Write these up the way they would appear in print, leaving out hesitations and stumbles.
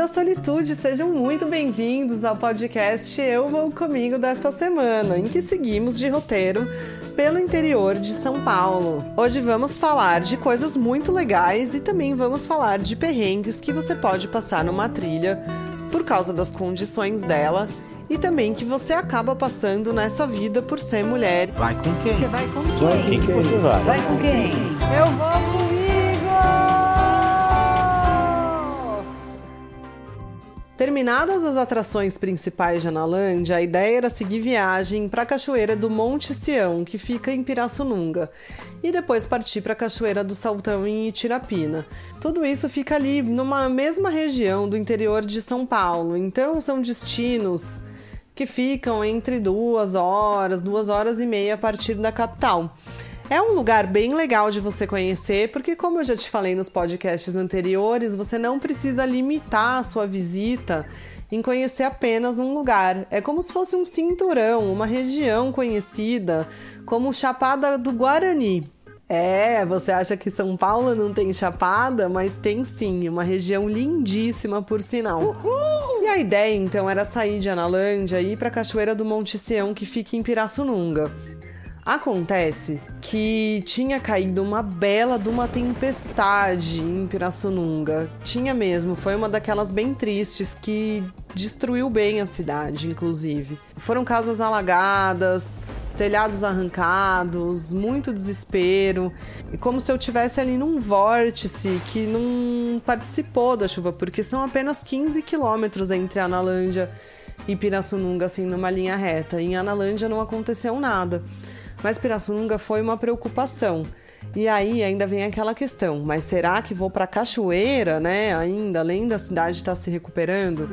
da Solitude, sejam muito bem-vindos ao podcast Eu Vou Comigo desta semana, em que seguimos de roteiro pelo interior de São Paulo. Hoje vamos falar de coisas muito legais e também vamos falar de perrengues que você pode passar numa trilha por causa das condições dela e também que você acaba passando nessa vida por ser mulher. Vai com quem? Você vai com quem? Vai com quem? Você vai? Vai com quem? Eu vou comigo! Terminadas as atrações principais de Analândia, a ideia era seguir viagem para a Cachoeira do Monte Sião, que fica em Pirassununga, e depois partir para a Cachoeira do Saltão em Itirapina. Tudo isso fica ali numa mesma região do interior de São Paulo, então são destinos que ficam entre 2 horas, 2 horas e meia a partir da capital. É um lugar bem legal de você conhecer, porque como eu já te falei nos podcasts anteriores, você não precisa limitar a sua visita em conhecer apenas um lugar. É como se fosse um cinturão, uma região conhecida como Chapada do Guarani. É, você acha que São Paulo não tem chapada? Mas tem sim, uma região lindíssima, por sinal. Uhul! E a ideia, então, era sair de Analândia e ir para a Cachoeira do Monte Sião, que fica em Pirassununga. Acontece que tinha caído uma bela de uma tempestade em Pirassununga. Tinha mesmo, foi uma daquelas bem tristes que destruiu bem a cidade, inclusive. Foram casas alagadas, telhados arrancados, muito desespero. E como se eu estivesse ali num vórtice que não participou da chuva, porque são apenas 15 quilômetros entre Analândia e Pirassununga, assim, numa linha reta. Em Analândia não aconteceu nada. Mas Pirassununga foi uma preocupação. E aí ainda vem aquela questão, mas será que vou para Cachoeira, né? Ainda, além da cidade estar se recuperando?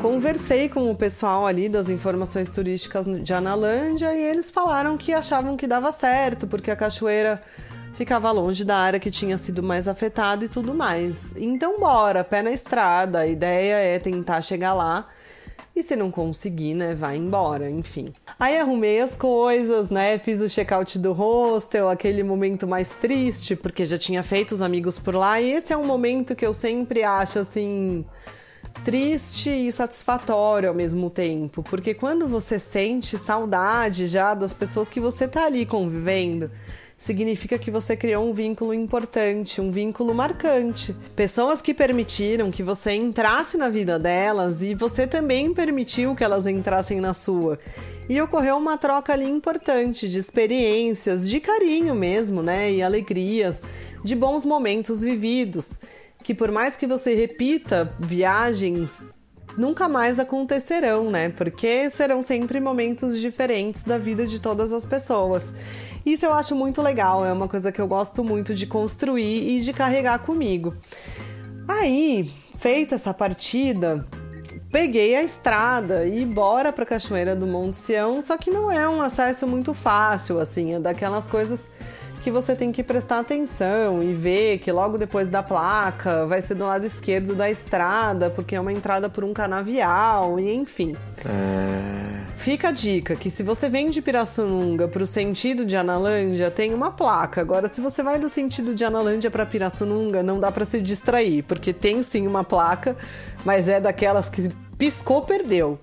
Conversei com o pessoal ali das informações turísticas de Analândia e eles falaram que achavam que dava certo, porque a Cachoeira ficava longe da área que tinha sido mais afetada e tudo mais. Então bora, pé na estrada, a ideia é tentar chegar lá. E se não conseguir, né, vai embora, enfim. Aí arrumei as coisas, né, fiz o check-out do hostel, aquele momento mais triste, porque já tinha feito os amigos por lá, e esse é um momento que eu sempre acho, assim, triste e satisfatório ao mesmo tempo, porque quando você sente saudade já das pessoas que você tá ali convivendo, significa que você criou um vínculo importante, um vínculo marcante. Pessoas que permitiram que você entrasse na vida delas e você também permitiu que elas entrassem na sua. E ocorreu uma troca ali importante de experiências, de carinho mesmo, né? E alegrias, de bons momentos vividos, que por mais que você repita viagens, nunca mais acontecerão, né? Porque serão sempre momentos diferentes da vida de todas as pessoas. Isso eu acho muito legal, é uma coisa que eu gosto muito de construir e de carregar comigo. Aí, feita essa partida, peguei a estrada e bora pra Cachoeira do Monte Sião, só que não é um acesso muito fácil, assim, é daquelas coisas que você tem que prestar atenção e ver que logo depois da placa vai ser do lado esquerdo da estrada, porque é uma entrada por um canavial, e enfim. Fica a dica que se você vem de Pirassununga para o sentido de Analândia, tem uma placa. Agora, se você vai do sentido de Analândia para Pirassununga, não dá para se distrair, porque tem sim uma placa, mas é daquelas que piscou, perdeu.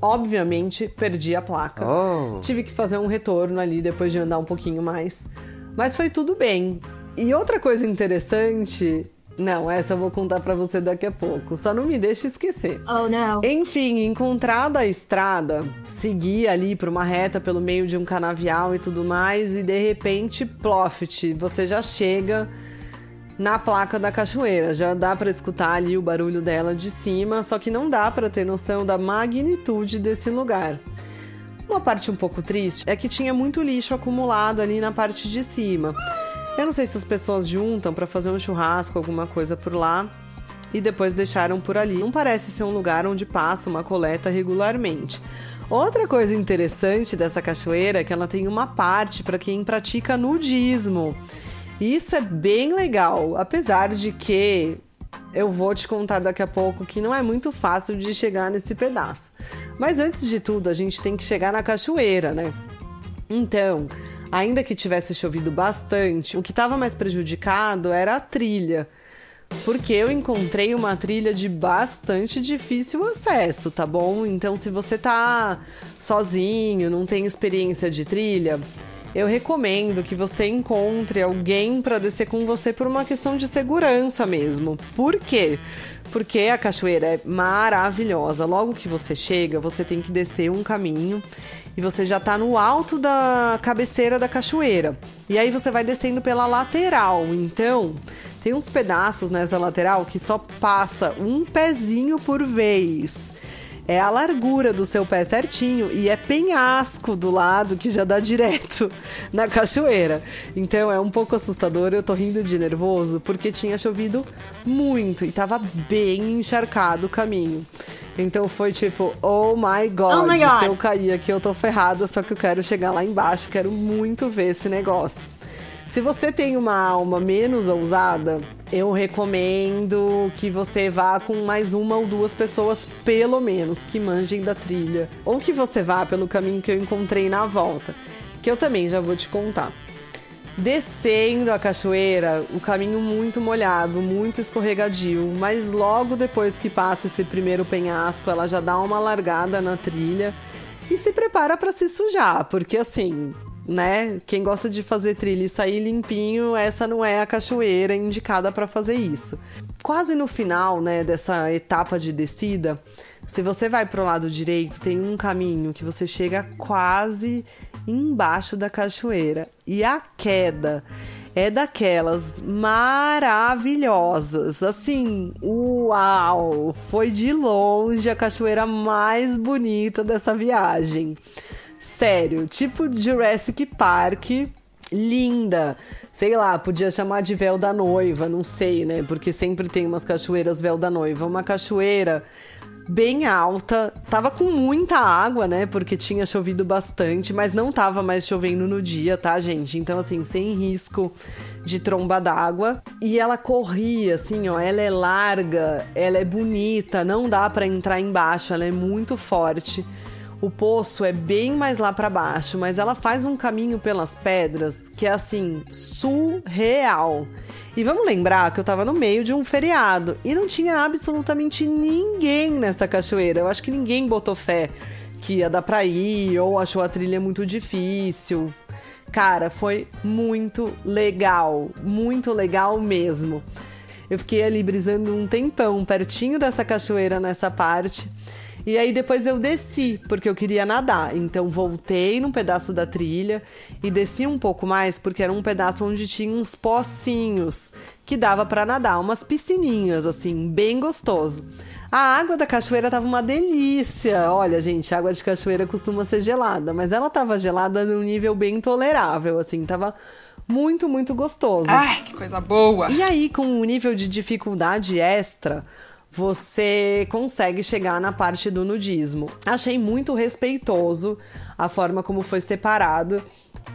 Obviamente, perdi a placa. Oh. Tive que fazer um retorno ali depois de andar um pouquinho mais. Mas foi tudo bem. E outra coisa interessante... Não, essa eu vou contar pra você daqui a pouco. Só não me deixe esquecer. Oh, não. Enfim, encontrada a estrada, segui ali pra uma reta pelo meio de um canavial e tudo mais. E de repente, ploft, você já chega na placa da cachoeira, já dá pra escutar ali o barulho dela de cima, só que não dá pra ter noção da magnitude desse lugar. Uma parte um pouco triste é que tinha muito lixo acumulado ali na parte de cima. Eu não sei se as pessoas juntam pra fazer um churrasco, alguma coisa por lá, e depois deixaram por ali. Não parece ser um lugar onde passa uma coleta regularmente. Outra coisa interessante dessa cachoeira é que ela tem uma parte pra quem pratica nudismo. Isso é bem legal, apesar de que eu vou te contar daqui a pouco que não é muito fácil de chegar nesse pedaço. Mas antes de tudo, a gente tem que chegar na cachoeira, né? Então, ainda que tivesse chovido bastante, o que estava mais prejudicado era a trilha. porque eu encontrei uma trilha de bastante difícil acesso, tá bom? Então, se você tá sozinho, não tem experiência de trilha, eu recomendo que você encontre alguém para descer com você por uma questão de segurança mesmo. Por quê? Porque a cachoeira é maravilhosa. Logo que você chega, você tem que descer um caminho e você já tá no alto da cabeceira da cachoeira. E aí você vai descendo pela lateral. Então, tem uns pedaços nessa lateral que só passa um pezinho por vez. É a largura do seu pé certinho e é penhasco do lado que já dá direto na cachoeira. Então é um pouco assustador, eu tô rindo de nervoso porque tinha chovido muito e tava bem encharcado o caminho. Então foi tipo, oh my God, se eu cair aqui eu tô ferrada, só que eu quero chegar lá embaixo, quero muito ver esse negócio. Se você tem uma alma menos ousada, eu recomendo que você vá com mais uma ou duas pessoas, pelo menos, que manjem da trilha. Ou que você vá pelo caminho que eu encontrei na volta, que eu também já vou te contar. Descendo a cachoeira, o caminho muito molhado, muito escorregadio, mas logo depois que passa esse primeiro penhasco, ela já dá uma largada na trilha e se prepara para se sujar, porque assim... né? Quem gosta de fazer trilha e sair limpinho, essa não é a cachoeira indicada para fazer isso. Quase no final, né, dessa etapa de descida, se você vai pro lado direito, tem um caminho que você chega quase embaixo da cachoeira. E a queda é daquelas maravilhosas. Assim, uau! Foi de longe a cachoeira mais bonita dessa viagem. Sério, tipo Jurassic Park, linda. Sei lá, podia chamar de véu da noiva, não sei, né? Porque sempre tem umas cachoeiras véu da noiva. Uma cachoeira bem alta, tava com muita água, né? Porque tinha chovido bastante, mas não tava mais chovendo no dia, tá, gente? Então, assim, sem risco de tromba d'água. E ela corria, assim, ó, ela é larga, ela é bonita, não dá pra entrar embaixo, ela é muito forte. O poço é bem mais lá pra baixo, mas ela faz um caminho pelas pedras que é, assim, surreal. E vamos lembrar que eu tava no meio de um feriado e não tinha absolutamente ninguém nessa cachoeira. Eu acho que ninguém botou fé que ia dar pra ir ou achou a trilha muito difícil. Cara, foi muito legal mesmo. Eu fiquei ali brisando um tempão pertinho dessa cachoeira nessa parte. E aí depois eu desci, porque eu queria nadar, então voltei num pedaço da trilha e desci um pouco mais, porque era um pedaço onde tinha uns pocinhos que dava pra nadar, umas piscininhas, assim, bem gostoso. A água da cachoeira tava uma delícia, olha gente, a água de cachoeira costuma ser gelada, mas ela tava gelada num nível bem tolerável, assim, tava... muito gostoso. Ai, que coisa boa! E aí, com um nível de dificuldade extra... você consegue chegar na parte do nudismo. Achei muito respeitoso a forma como foi separado.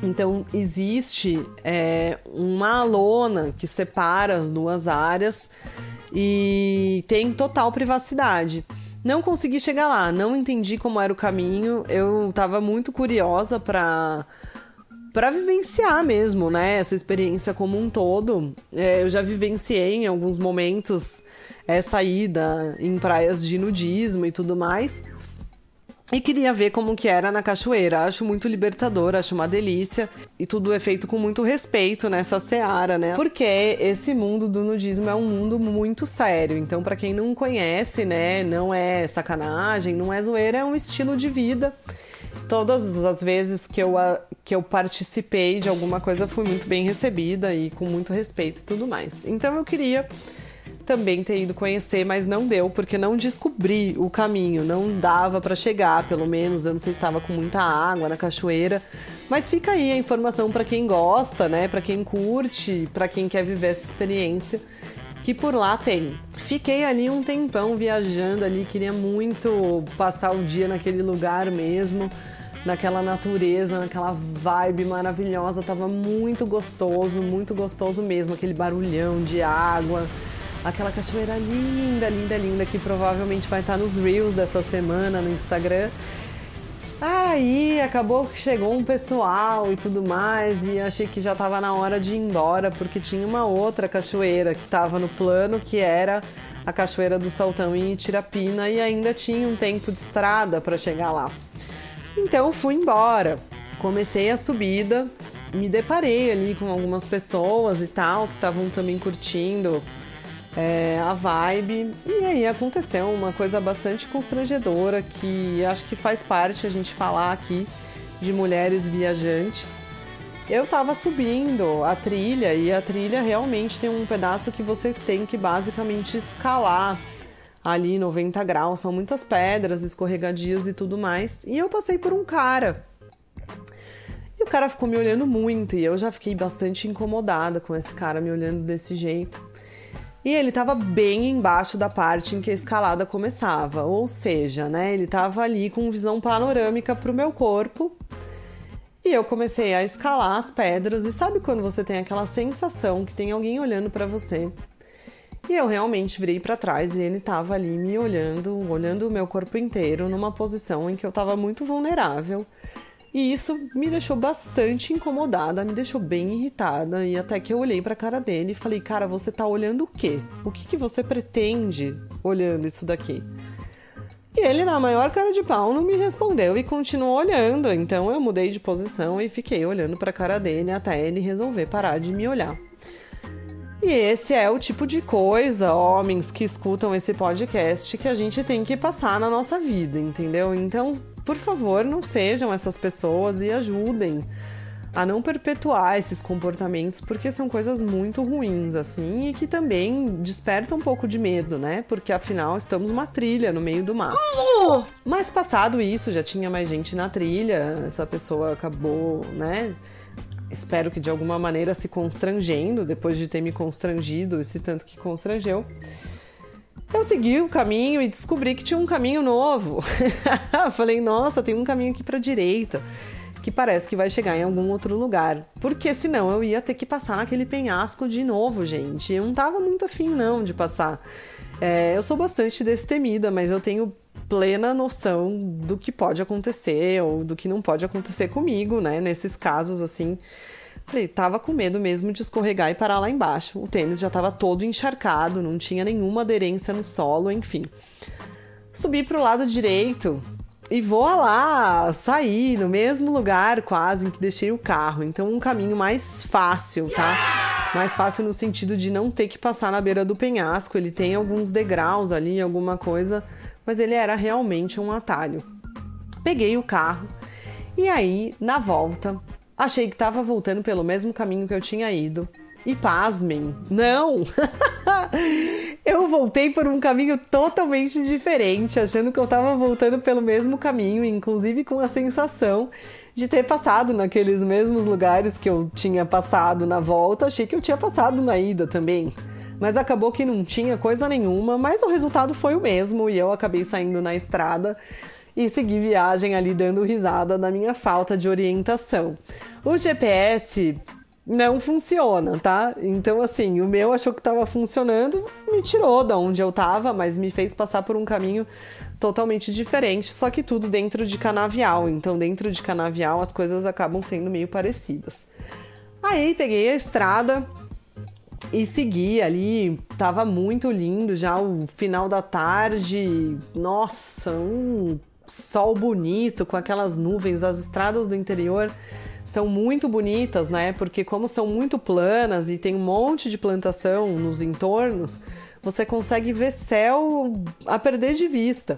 Então, existe uma lona que separa as duas áreas e tem total privacidade. Não consegui chegar lá, não entendi como era o caminho. Eu tava muito curiosa para vivenciar mesmo, né, essa experiência como um todo. Eu já vivenciei em alguns momentos essa ida em praias de nudismo e tudo mais, e queria ver como que era na cachoeira. Acho muito libertador, acho uma delícia, e tudo é feito com muito respeito nessa seara, né, porque esse mundo do nudismo é um mundo muito sério. Então, pra quem não conhece, né, não é sacanagem, não é zoeira, é um estilo de vida. Todas as vezes que eu participei de alguma coisa, fui muito bem recebida e com muito respeito e tudo mais. Então eu queria também ter ido conhecer, mas não deu, porque não descobri o caminho, não dava para chegar, pelo menos, eu não sei se estava com muita água na cachoeira, mas fica aí a informação para quem gosta, né, para quem curte, para quem quer viver essa experiência, que por lá tem. Fiquei ali um tempão viajando ali, queria muito passar o dia naquele lugar mesmo, naquela natureza, naquela vibe maravilhosa, tava muito gostoso mesmo, aquele barulhão de água, aquela cachoeira linda, que provavelmente vai estar nos reels dessa semana no Instagram. Aí acabou que chegou um pessoal e tudo mais, e achei que já estava na hora de ir embora, porque tinha uma outra cachoeira que estava no plano, que era a Cachoeira do Saltão em Itirapina, e ainda tinha um tempo de estrada para chegar lá. Então fui embora, comecei a subida, me deparei ali com algumas pessoas e tal, que estavam também curtindo a vibe, e aí aconteceu uma coisa bastante constrangedora, que acho que faz parte a gente falar aqui de mulheres viajantes. Eu tava subindo a trilha, e a trilha realmente tem um pedaço que você tem que basicamente escalar ali 90 graus, são muitas pedras, escorregadias e tudo mais, e eu passei por um cara. E o cara ficou me olhando muito, e eu já fiquei bastante incomodada com esse cara me olhando desse jeito. E ele estava bem embaixo da parte em que a escalada começava, ou seja, né, ele estava ali com visão panorâmica para o meu corpo, e eu comecei a escalar as pedras, e sabe quando você tem aquela sensação que tem alguém olhando para você? E eu realmente virei para trás, e ele estava ali me olhando, olhando o meu corpo inteiro, numa posição em que eu estava muito vulnerável, e isso me deixou bastante incomodada, me deixou bem irritada, e até que eu olhei pra cara dele e falei, cara, você tá olhando o quê? O que que você pretende olhando isso daqui? E ele, na maior cara de pau, não me respondeu e continuou olhando, então eu mudei de posição e fiquei olhando pra cara dele até ele resolver parar de me olhar. E esse é o tipo de coisa, homens que escutam esse podcast, que a gente tem que passar na nossa vida, entendeu? Então, por favor, não sejam essas pessoas e ajudem a não perpetuar esses comportamentos, porque são coisas muito ruins, assim, e que também despertam um pouco de medo, né? Porque, afinal, estamos numa trilha no meio do mato. Mas passado isso, já tinha mais gente na trilha, essa pessoa acabou, né? Espero que de alguma maneira se constrangendo, depois de ter me constrangido, esse tanto que constrangeu. Eu segui o caminho e descobri que tinha um caminho novo. Falei, nossa, tem um caminho aqui para a direita, que parece que vai chegar em algum outro lugar. Porque senão eu ia ter que passar naquele penhasco de novo, gente. Eu não tava muito afim, não, de passar. Eu sou bastante destemida, mas eu tenho plena noção do que pode acontecer ou do que não pode acontecer comigo, né? Nesses casos, assim... Falei, tava com medo mesmo de escorregar e parar lá embaixo. O tênis já tava todo encharcado, não tinha nenhuma aderência no solo, enfim. Subi pro lado direito e vou lá, saí no mesmo lugar quase em que deixei o carro. Então, um caminho mais fácil, tá? Mais fácil no sentido de não ter que passar na beira do penhasco. Ele tem alguns degraus ali, alguma coisa, mas ele era realmente um atalho. Peguei o carro e aí, na volta... Achei que estava voltando pelo mesmo caminho que eu tinha ido. E pasmem, não! Eu voltei por um caminho totalmente diferente, achando que eu estava voltando pelo mesmo caminho, inclusive com a sensação de ter passado naqueles mesmos lugares que eu tinha passado na volta. Achei que eu tinha passado na ida também. Mas acabou que não tinha coisa nenhuma, mas o resultado foi o mesmo e eu acabei saindo na estrada. E segui viagem ali dando risada da minha falta de orientação. O GPS não funciona, tá? Então, assim, o meu achou que estava funcionando, me tirou da onde eu tava, mas me fez passar por um caminho totalmente diferente, só que tudo dentro de canavial. Então, dentro de canavial, as coisas acabam sendo meio parecidas. Aí, peguei a estrada e segui ali, tava muito lindo já o final da tarde. Nossa, sol bonito, com aquelas nuvens. As estradas do interior são muito bonitas, né? Porque como são muito planas e tem um monte de plantação nos entornos, você consegue ver céu a perder de vista.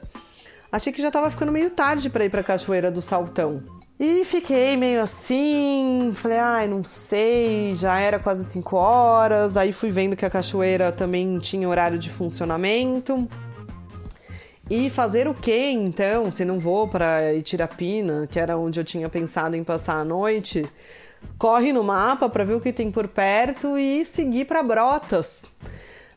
Achei que já estava ficando meio tarde para ir para a Cachoeira do Saltão. E fiquei meio assim, falei, ai, não sei, já era quase 5 horas. Aí fui vendo que a cachoeira também tinha horário de funcionamento. E fazer o quê, então, se não vou para Itirapina, que era onde eu tinha pensado em passar a noite? Corre no mapa para ver o que tem por perto e seguir para Brotas.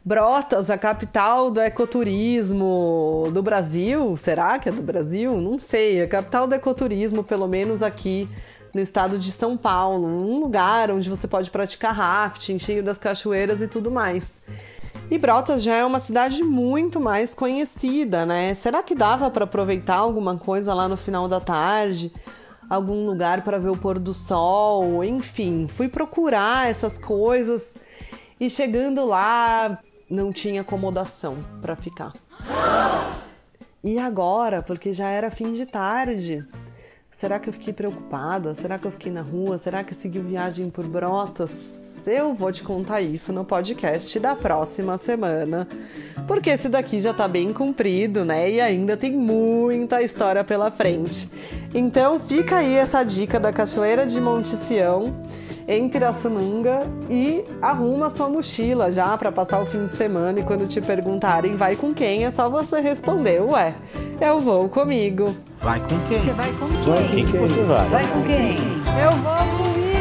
Brotas, a capital do ecoturismo do Brasil. Será que é do Brasil? Não sei. A capital do ecoturismo, pelo menos aqui no estado de São Paulo. Um lugar onde você pode praticar rafting, cheio das cachoeiras e tudo mais. E Brotas já é uma cidade muito mais conhecida, né? Será que dava para aproveitar alguma coisa lá no final da tarde? Algum lugar para ver o pôr do sol? Enfim, fui procurar essas coisas e chegando lá não tinha acomodação para ficar. E agora, porque já era fim de tarde, será que eu fiquei preocupada? Será que eu fiquei na rua? Será que segui viagem por Brotas? Eu vou te contar isso no podcast da próxima semana, porque esse daqui já tá bem comprido, né? E ainda tem muita história pela frente. Então fica aí essa dica da Cachoeira de Monte Sião, em Pirassununga, e arruma sua mochila já para passar o fim de semana, e quando te perguntarem vai com quem, é só você responder, ué, eu vou comigo. Vai com quem? Você vai com quem? Vai com quem? Você vai? Vai com quem? Eu vou comigo.